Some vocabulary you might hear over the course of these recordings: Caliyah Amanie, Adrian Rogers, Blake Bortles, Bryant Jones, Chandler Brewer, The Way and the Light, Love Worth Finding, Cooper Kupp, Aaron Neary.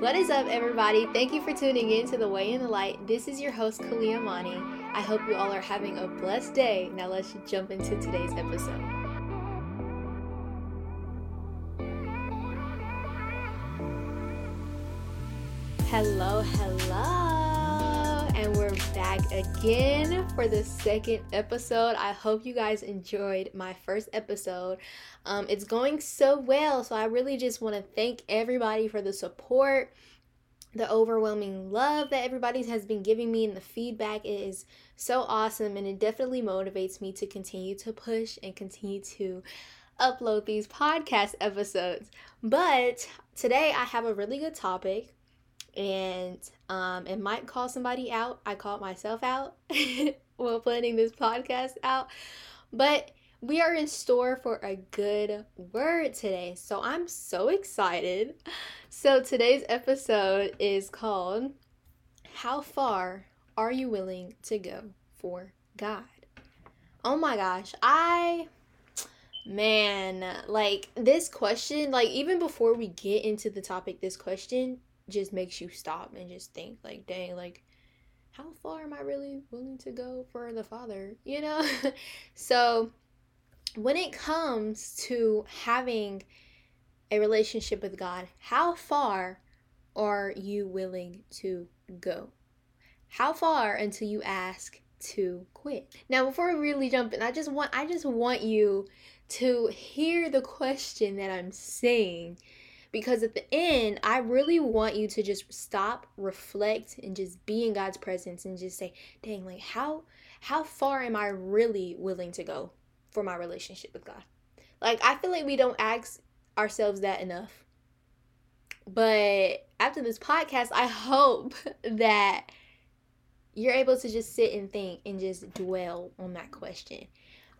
What is up, everybody? Thank you for tuning in to The Way and the Light. This is your host, Caliyah Amanie. I hope you all are having a blessed day. Now let's jump into today's episode. Hello, and we're back again for the second episode. I hope you guys enjoyed my first episode. It's going so well, so I really just want to thank everybody for the support, the overwhelming love that everybody has been giving me, and the feedback. It is so awesome, and it definitely motivates me to continue to push and continue to upload these podcast episodes. But today I have a really good topic. And it might call somebody out. I called myself out while planning this podcast out. But we are in store for a good word today. So I'm so excited. So today's episode is called, How Far Are You Willing to Go for God? Oh my gosh. This question, even before we get into the topic, this question just makes you stop and just think, dang, how far am I really willing to go for the Father, So when it comes to having a relationship with God, how far are you willing to go? How far until you ask to quit? Now, before we really jump in, I just want you to hear the question that I'm saying. Because at the end, I really want you to just stop, reflect, and just be in God's presence and just say, dang, how far am I really willing to go for my relationship with God? I feel like we don't ask ourselves that enough. But after this podcast, I hope that you're able to just sit and think and just dwell on that question.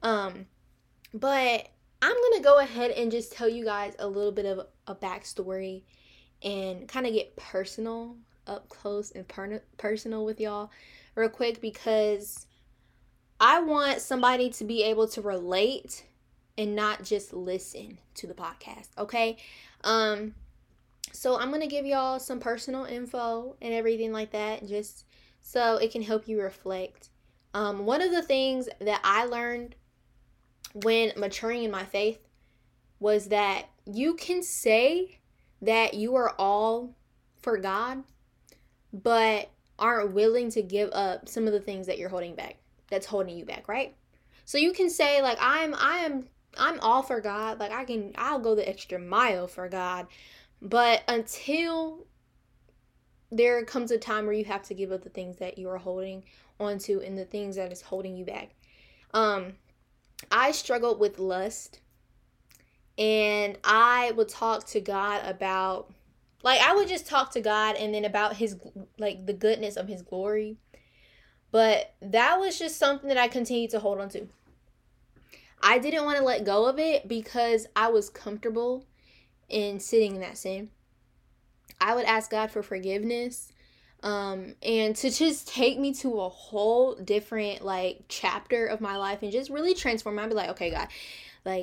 But I'm going to go ahead and just tell you guys a little bit of a backstory and kind of get personal, up close and personal with y'all real quick, because I want somebody to be able to relate and not just listen to the podcast, okay? So I'm going to give y'all some personal info and everything like that, just so it can help you reflect. One of the things that I learned when maturing in my faith was that you can say that you are all for God, but aren't willing to give up some of the things that you're holding back, that's holding you back, right? So you can say, I'm all for God, I'll go the extra mile for God, but until there comes a time where you have to give up the things that you are holding onto and the things that is holding you back. I struggled with lust, and I would talk to God about, I would just talk to God and then about his, the goodness of his glory. But that was just something that I continued to hold on to. I didn't want to let go of it because I was comfortable in sitting in that sin. I would ask God for forgiveness, and to just take me to a whole different chapter of my life and just really transform me. I'd be okay, God,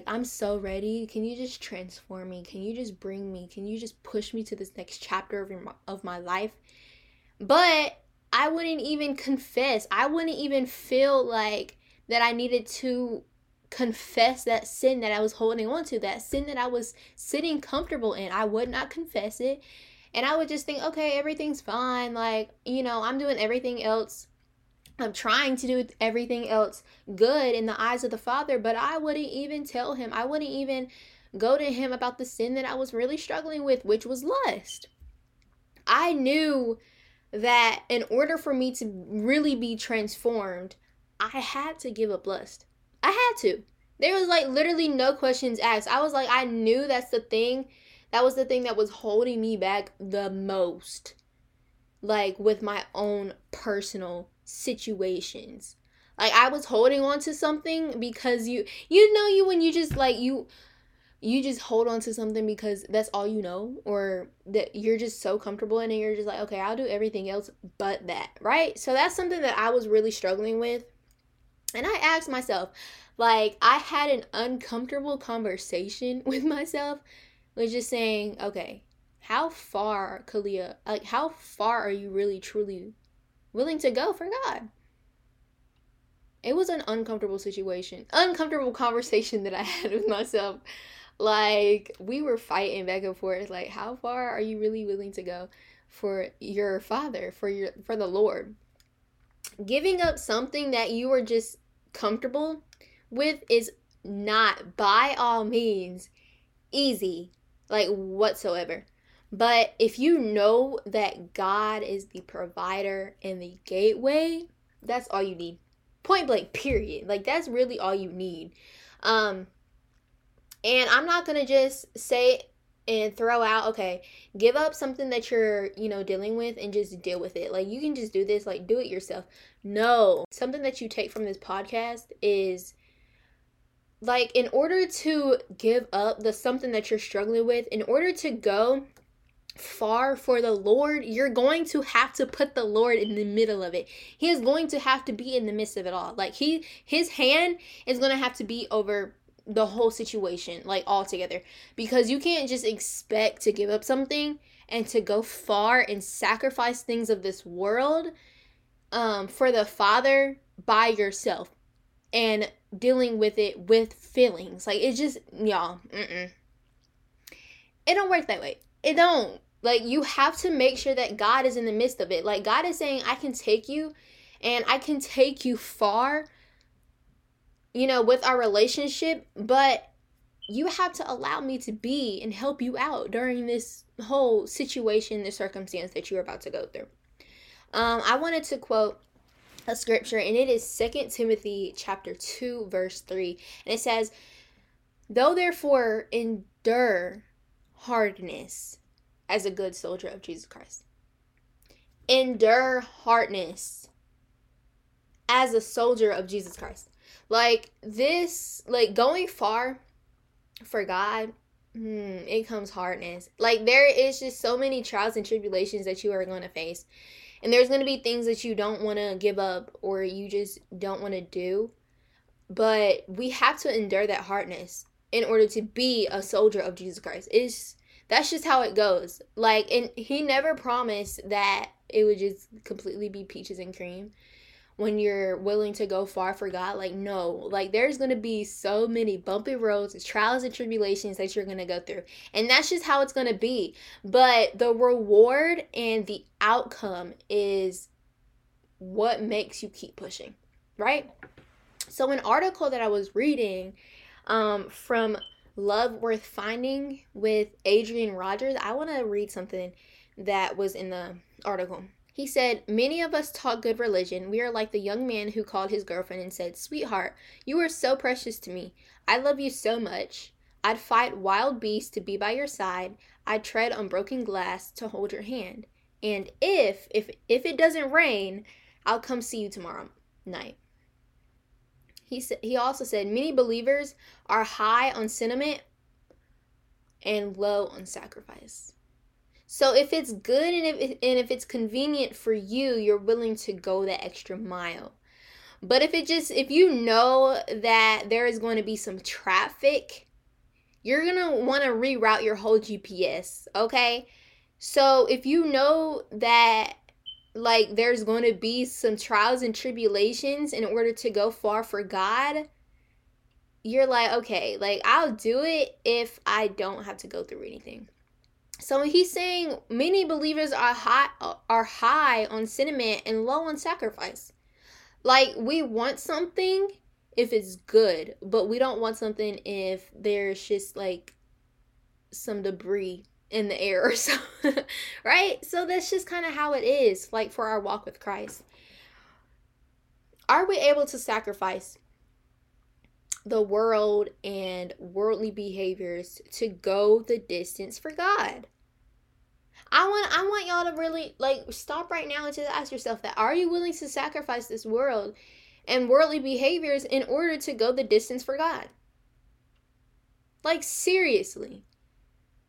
I'm so ready. Can you just transform me? Can you just bring me? Can you just push me to this next chapter of my life? But I wouldn't even confess. I wouldn't even feel that I needed to confess that sin that I was holding on to, that sin that I was sitting comfortable in. I would not confess it. And I would just think, okay, everything's fine. I'm doing everything else. I'm trying to do everything else good in the eyes of the Father. But I wouldn't even tell him. I wouldn't even go to him about the sin that I was really struggling with, which was lust. I knew that in order for me to really be transformed, I had to give up lust. I had to. There was literally no questions asked. I was I knew that's the thing. That was the thing that was holding me back the most, with my own personal situations. I was holding on to something because you just hold on to something because that's all you know, or that you're just so comfortable in, and you're just okay, I'll do everything else but that, right? So that's something that I was really struggling with. And I asked myself, I had an uncomfortable conversation with myself, was just saying, okay, how far, Caliyah, like, how far are you really truly willing to go for God? It was an uncomfortable situation, uncomfortable conversation that I had with myself. Like, we were fighting back and forth, like, how far are you really willing to go for your Father, for the Lord? Giving up something that you are just comfortable with is not, by all means, easy, like, whatsoever. But if you know that God is the provider and the gateway, that's all you need. Point blank, period. Like, that's really all you need. And I'm not going to just say and throw out, okay, give up something that you're, you know, dealing with and just deal with it. Like, you can just do this, like, do it yourself. No. Something that you take from this podcast is, like, in order to give up the something that you're struggling with, in order to go far for the Lord, you're going to have to put the Lord in the middle of it. He is going to have to be in the midst of it all. Like, his hand is going to have to be over the whole situation, like, all together, because you can't just expect to give up something and to go far and sacrifice things of this world for the Father by yourself and dealing with it with feelings. Like, it's just, y'all, it don't work that way. It don't. Like, you have to make sure that God is in the midst of it. Like, God is saying, I can take you, and I can take you far, you know, with our relationship, but you have to allow me to be and help you out during this whole situation, this circumstance that you're about to go through. I wanted to quote a scripture, and it is 2 Timothy chapter 2, verse 3. And it says, "Though therefore endure hardness as a good soldier of Jesus Christ." Endure hardness as a soldier of Jesus Christ. Like, this, like, going far for God, it comes hardness. Like, there is just so many trials and tribulations that you are going to face, and there's going to be things that you don't want to give up or you just don't want to do, but we have to endure that hardness in order to be a soldier of Jesus Christ. That's just how it goes. Like, and he never promised that it would just completely be peaches and cream when you're willing to go far for God. Like, no. Like, there's going to be so many bumpy roads, trials and tribulations that you're going to go through. And that's just how it's going to be. But the reward and the outcome is what makes you keep pushing, right? So an article that I was reading from Love Worth Finding with Adrian Rogers. I want to read something that was in the article. He said, "Many of us talk good religion. We are like the young man who called his girlfriend and said, 'Sweetheart, you are so precious to me. I love you so much. I'd fight wild beasts to be by your side. I'd tread on broken glass to hold your hand. And if it doesn't rain, I'll come see you tomorrow night.'" He also said, "Many believers are high on sentiment and low on sacrifice." So if it's good and if it's convenient for you, you're willing to go that extra mile. But if you know that there is going to be some traffic, you're going to want to reroute your whole GPS, okay? So if you know that, like, there's going to be some trials and tribulations in order to go far for God, you're like, okay, like, I'll do it if I don't have to go through anything. So he's saying many believers are high on sentiment and low on sacrifice. Like, we want something if it's good, but we don't want something if there's just, like, some debris in the air or so, right? So that's just kind of how it is, like, for our walk with Christ. Are we able to sacrifice the world and worldly behaviors to go the distance for God? I want y'all to really, like, stop right now and just ask yourself that. Are you willing to sacrifice this world and worldly behaviors in order to go the distance for God? Like, seriously.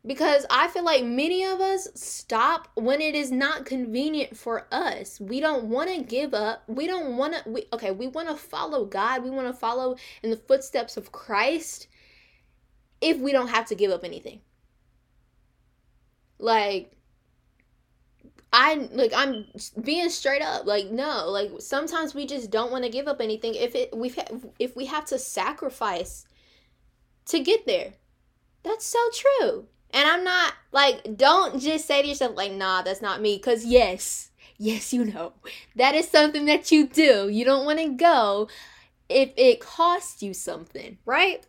Because I feel like many of us stop when it is not convenient for us. We don't want to give up. We don't want to, we want to follow God. We want to follow in the footsteps of Christ if we don't have to give up anything. I'm being straight up. No. Sometimes we just don't want to give up anything if we have to sacrifice to get there. That's so true. And I'm not, don't just say to yourself, nah, that's not me. Because yes, that is something that you do. You don't want to go if it costs you something, right?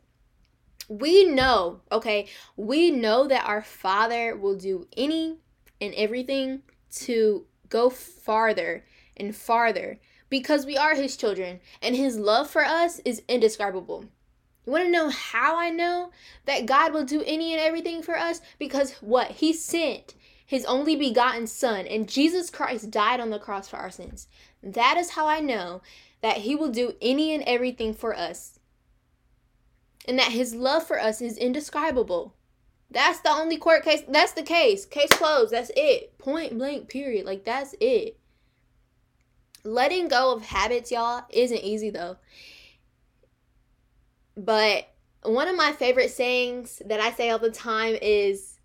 We know that our Father will do any and everything to go farther and farther because we are His children, and His love for us is indescribable. You want to know how I know that God will do any and everything for us? Because what? He sent His only begotten Son, and Jesus Christ died on the cross for our sins. That is how I know that He will do any and everything for us, and that His love for us is indescribable. That's the only court case. That's the case. Case closed. That's it. Point blank, period. That's it. Letting go of habits, y'all, isn't easy, though. But one of my favorite sayings that I say all the time is,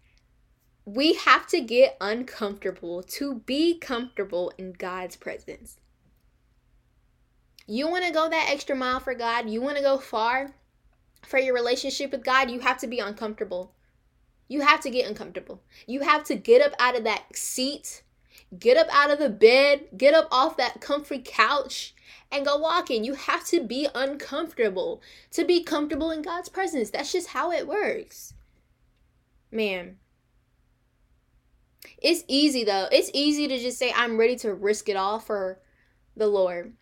we have to get uncomfortable to be comfortable in God's presence. You want to go that extra mile for God? You want to go far for your relationship with God? You have to be uncomfortable. You have to get uncomfortable. You have to get up out of that seat, get up out of the bed, get up off that comfy couch and go walking. You have to be uncomfortable to be comfortable in God's presence. That's just how it works. Man. It's easy though. It's easy to just say, I'm ready to risk it all for the Lord.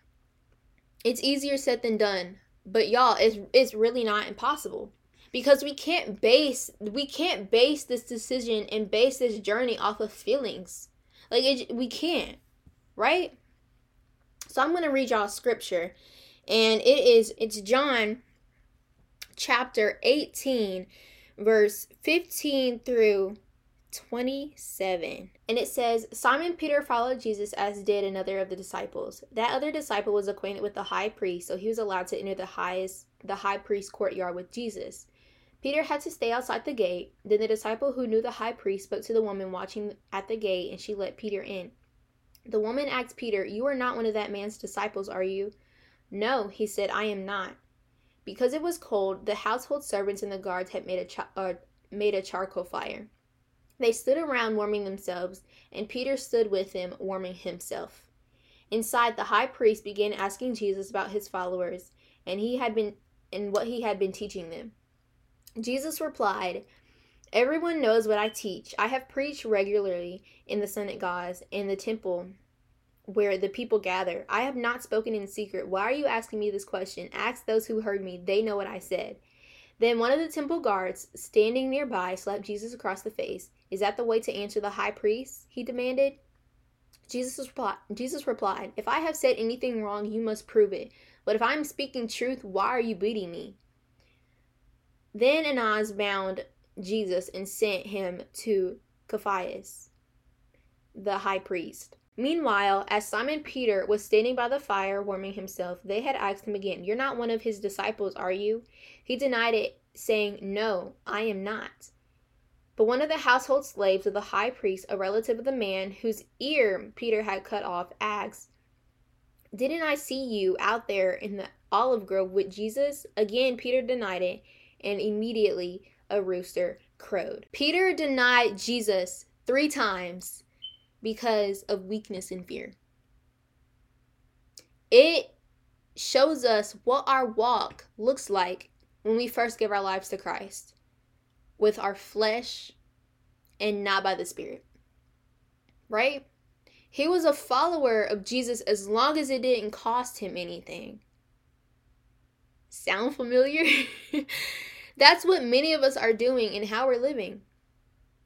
It's easier said than done. But y'all, it's really not impossible. Because we can't base this decision and base this journey off of feelings. We can't, right? So I'm going to read y'all scripture. And it's John chapter 18, verse 15 through 27. And it says, Simon Peter followed Jesus, as did another of the disciples. That other disciple was acquainted with the high priest, so he was allowed to enter the high priest's courtyard with Jesus. Peter had to stay outside the gate. Then the disciple who knew the high priest spoke to the woman watching at the gate, and she let Peter in. The woman asked Peter, "You are not one of that man's disciples, are you?" "No," he said, "I am not." Because it was cold, the household servants and the guards had made a charcoal fire. They stood around warming themselves, and Peter stood with them, warming himself. Inside, the high priest began asking Jesus about his followers, and what he had been teaching them. Jesus replied, "Everyone knows what I teach. I have preached regularly in the synagogues and the temple where the people gather. I have not spoken in secret. Why are you asking me this question? Ask those who heard me. They know what I said." Then one of the temple guards standing nearby slapped Jesus across the face. "Is that the way to answer the high priest?" he demanded. Jesus replied, "If I have said anything wrong, you must prove it. But if I am speaking truth, why are you beating me?" Then Annas bound Jesus and sent him to Caiaphas, the high priest. Meanwhile, as Simon Peter was standing by the fire warming himself, they had asked him again, "You're not one of his disciples, are you?" He denied it, saying, "No, I am not." But one of the household slaves of the high priest, a relative of the man whose ear Peter had cut off, asked, "Didn't I see you out there in the olive grove with Jesus?" Again, Peter denied it, and immediately a rooster crowed. Peter denied Jesus 3 times because of weakness and fear. It shows us what our walk looks like when we first give our lives to Christ, with our flesh and not by the Spirit, right? He was a follower of Jesus as long as it didn't cost him anything. Sound familiar? That's what many of us are doing and how we're living.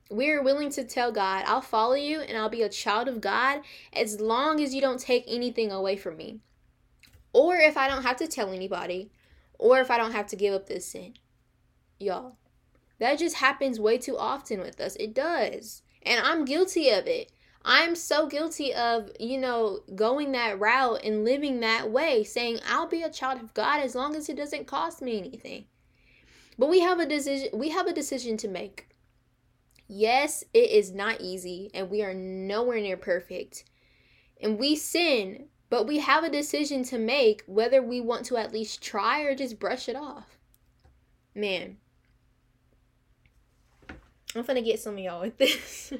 We're willing to tell God, "I'll follow you and I'll be a child of God as long as you don't take anything away from me. Or if I don't have to tell anybody, or if I don't have to give up this sin." Y'all, that just happens way too often with us. It does. And I'm guilty of it. I'm so guilty of, going that route and living that way, saying I'll be a child of God as long as it doesn't cost me anything. But we have a decision to make. Yes, it is not easy, and we are nowhere near perfect. And we sin, but we have a decision to make whether we want to at least try or just brush it off. Man, I'm finna get some of y'all with this.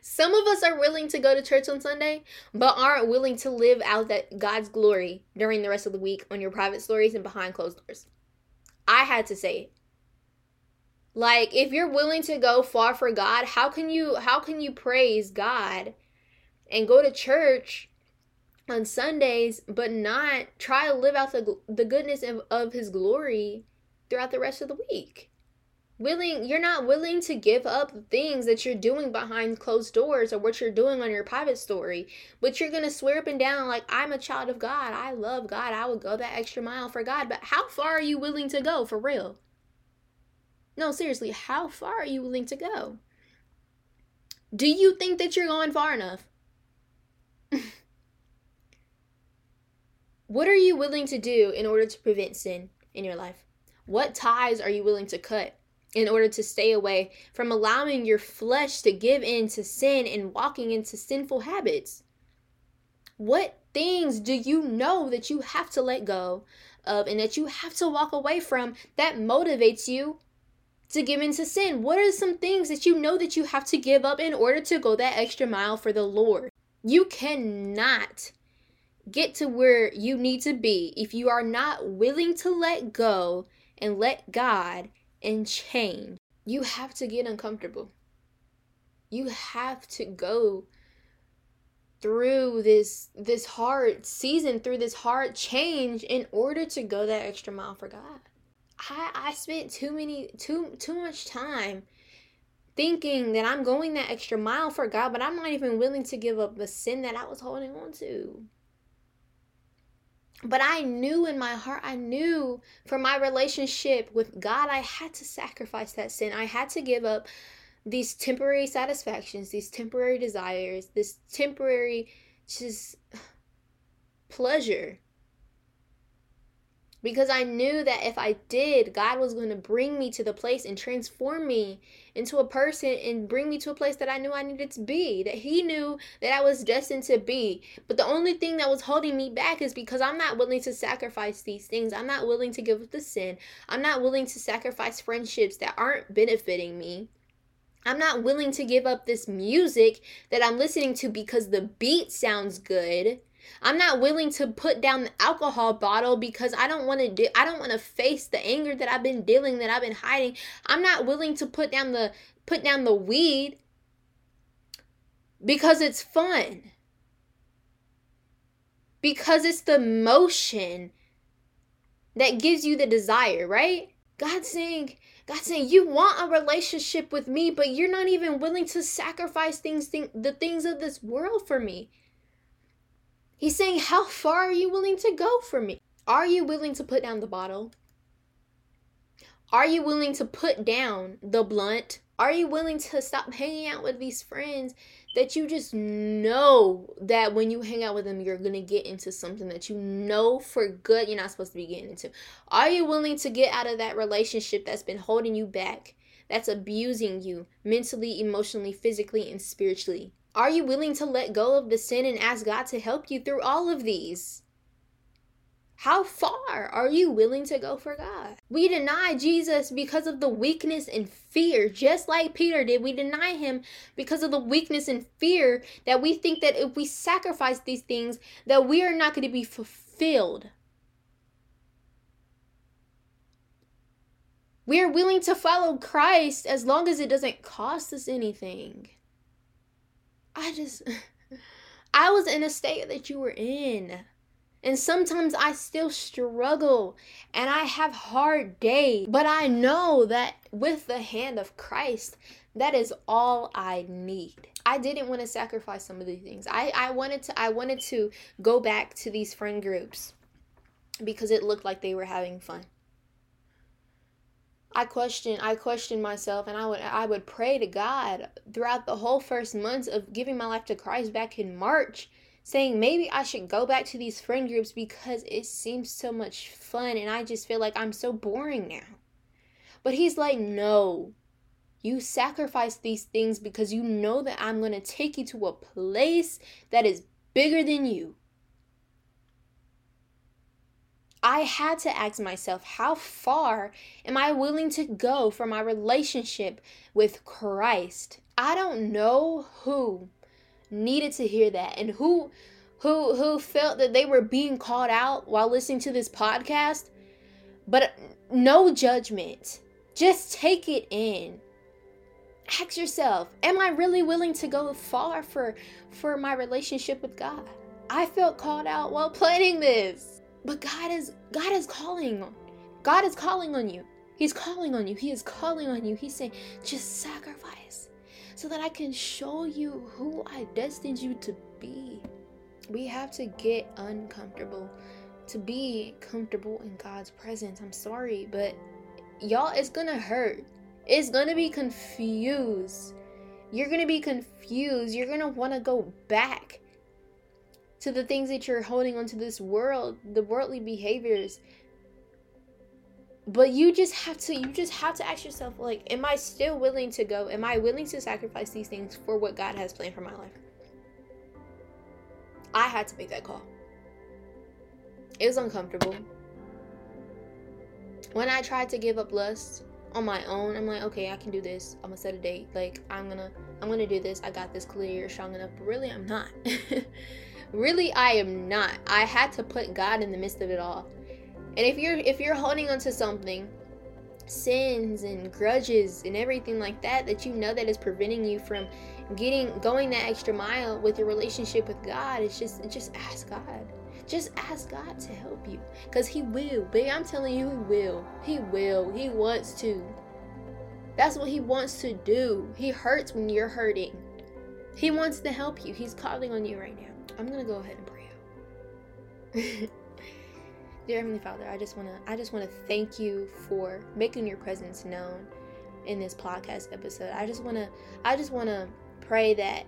Some of us are willing to go to church on Sunday, but aren't willing to live out that God's glory during the rest of the week on your private stories and behind closed doors. I had to say it. Like, if you're willing to go far for God, how can you praise God and go to church on Sundays, but not try to live out the goodness of his glory throughout the rest of the week? You're not willing to give up things that you're doing behind closed doors or what you're doing on your private story, but you're going to swear up and down like, I'm a child of God, I love God, I would go that extra mile for God. But how far are you willing to go for real? No, seriously, how far are you willing to go? Do you think that you're going far enough? What are you willing to do in order to prevent sin in your life? What ties are you willing to cut in order to stay away from allowing your flesh to give in to sin and walking into sinful habits? What things do you know that you have to let go of and that you have to walk away from that motivates you to give into sin? What are some things that you know that you have to give up in order to go that extra mile for the Lord? You cannot get to where you need to be if you are not willing to let go and let God and change. You have to get uncomfortable. You have to go through this hard season, through this hard change in order to go that extra mile for God. I spent too much time thinking that I'm going that extra mile for God, but I'm not even willing to give up the sin that I was holding on to. But I knew in my heart, I knew for my relationship with God, I had to sacrifice that sin. I had to give up these temporary satisfactions, these temporary desires, this temporary just pleasure. Because I knew that if I did, God was going to bring me to the place and transform me into a person and bring me to a place that I knew I needed to be, that he knew that I was destined to be. But the only thing that was holding me back is because I'm not willing to sacrifice these things. I'm not willing to give up the sin. I'm not willing to sacrifice friendships that aren't benefiting me. I'm not willing to give up this music that I'm listening to because the beat sounds good. I'm not willing to put down the alcohol bottle because I don't want to face the anger that I've been dealing, that I've been hiding. I'm not willing to put down the weed because it's fun. Because it's the motion that gives you the desire, right? God's saying, you want a relationship with me, but you're not even willing to sacrifice the things of this world for me. He's saying, how far are you willing to go for me? Are you willing to put down the bottle? Are you willing to put down the blunt? Are you willing to stop hanging out with these friends that you just know that when you hang out with them, you're going to get into something that you know for good you're not supposed to be getting into? Are you willing to get out of that relationship that's been holding you back, that's abusing you mentally, emotionally, physically, and spiritually? Are you willing to let go of the sin and ask God to help you through all of these? How far are you willing to go for God? We deny Jesus because of the weakness and fear, just like Peter did. We deny him because of the weakness and fear that we think that if we sacrifice these things, that we are not going to be fulfilled. We are willing to follow Christ as long as it doesn't cost us anything. I was in a state that you were in. And sometimes I still struggle and I have hard days. But I know that with the hand of Christ, that is all I need. I didn't want to sacrifice some of these things. I wanted to go back to these friend groups because it looked like they were having fun. I questioned myself, and I would pray to God throughout the whole first months of giving my life to Christ back in March, saying maybe I should go back to these friend groups because it seems so much fun and I just feel like I'm so boring now. But he's like, no, You sacrifice these things because you know that I'm going to take you to a place that is bigger than you. I had to ask myself, how far am I willing to go for my relationship with Christ? I don't know who needed to hear that and who felt that they were being called out while listening to this podcast, but no judgment. Just take it in. Ask yourself, am I really willing to go far for my relationship with God? I felt called out while planning this. But God is calling on you. He's calling on you. He is calling on you. He's saying, just sacrifice so that I can show you who I destined you to be. We have to get uncomfortable to be comfortable in God's presence. I'm sorry, but y'all, it's gonna hurt. It's gonna be confused. You're gonna be confused. You're gonna wanna go back to the things that you're holding onto this world, the worldly behaviors. But you just have to ask yourself, like, am I still willing to go? Am I willing to sacrifice these things for what God has planned for my life? I had to make that call. It was uncomfortable. When I tried to give up lust on my own, I'm like, okay, I can do this. I'm gonna set a date. Like, I'm gonna do this. I got this. Caliyah, strong enough. But really, I'm not. Really, I am not. I had to put God in the midst of it all. And if you're holding onto something, sins and grudges and everything like that, that you know that is preventing you from going that extra mile with your relationship with God, it's just ask God. Just ask God to help you, because he will. Baby, I'm telling you, he will. He wants to. That's what he wants to do. He hurts when you're hurting. He wants to help you. He's calling on you right now. I'm gonna go ahead and pray out. Dear Heavenly Father, I just wanna thank you for making your presence known in this podcast episode. I just wanna pray that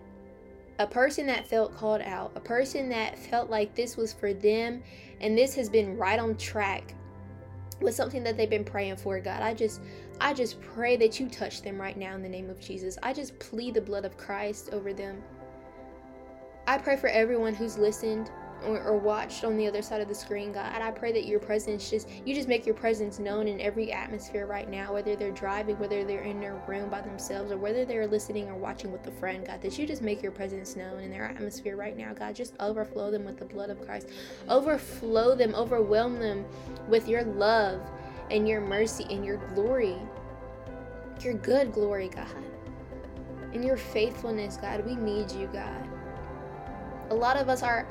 a person that felt called out, a person that felt like this was for them and this has been right on track with something that they've been praying for, God, I just pray that you touch them right now in the name of Jesus. I just plead the blood of Christ over them. I pray for everyone who's listened or watched on the other side of the screen, God. I pray that your presence you make your presence known in every atmosphere right now, whether they're driving, whether they're in their room by themselves, or whether they're listening or watching with a friend, God, that you just make your presence known in their atmosphere right now, God. Just overflow them with the blood of Christ. Overflow them, overwhelm them with your love and your mercy and your glory, your good glory, God, and your faithfulness, God. We need you, God. A lot of us are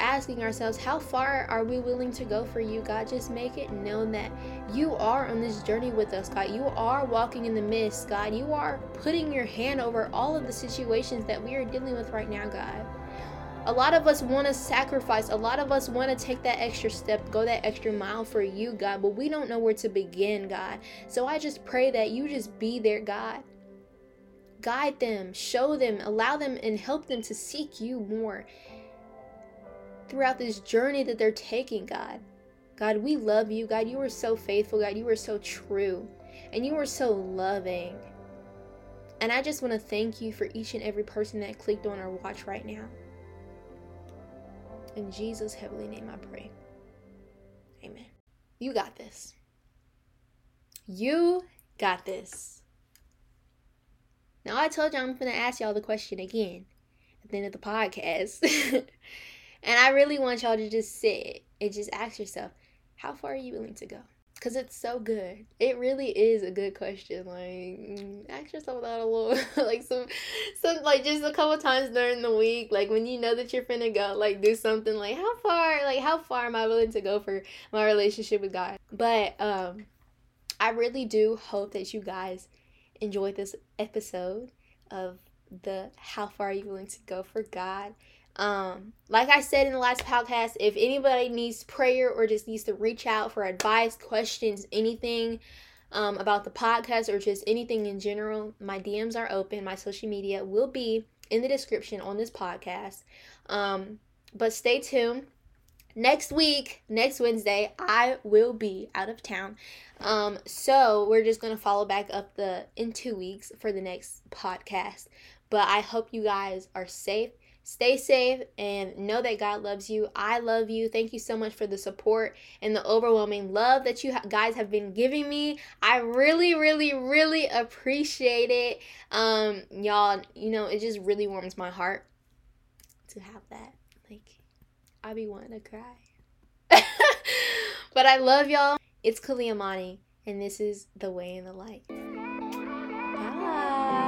asking ourselves, how far are we willing to go for you, God? Just make it known that you are on this journey with us, God. You are walking in the midst, God. You are putting your hand over all of the situations that we are dealing with right now, God. A lot of us want to sacrifice. A lot of us want to take that extra step, go that extra mile for you, God, but we don't know where to begin, God. So I just pray that you just be there, God. Guide them, show them, allow them, and help them to seek you more throughout this journey that they're taking, God. God, we love you. God, you are so faithful. God, you are so true. And you are so loving. And I just want to thank you for each and every person that clicked on our watch right now. In Jesus' heavenly name I pray. Amen. You got this. You got this. Now, I told y'all I'm going to ask y'all the question again at the end of the podcast. And I really want y'all to just sit and just ask yourself, how far are you willing to go? Because it's so good. It really is a good question. Like, ask yourself that a little, like, some, like, just a couple times during the week. Like, when you know that you're finna go, like, do something. Like, how far am I willing to go for my relationship with God? But I really do hope that you guys enjoyed this episode of the How Far Are You Willing to Go for God. Like I said in the last podcast, if anybody needs prayer or just needs to reach out for advice, questions, anything about the podcast or just anything in general, my DMs are open. My social media will be in the description on this podcast. But stay tuned. Next week, next Wednesday, I will be out of town. So we're just going to follow back up in 2 weeks for the next podcast. But I hope you guys are safe. Stay safe and know that God loves you. I love you. Thank you so much for the support and the overwhelming love that you guys have been giving me. I really, really, really appreciate it. Y'all, you know, it just really warms my heart to have that. Like, I be wanting to cry. But I love y'all. It's Caliyah Amanie, and this is The Way and the Light. Bye.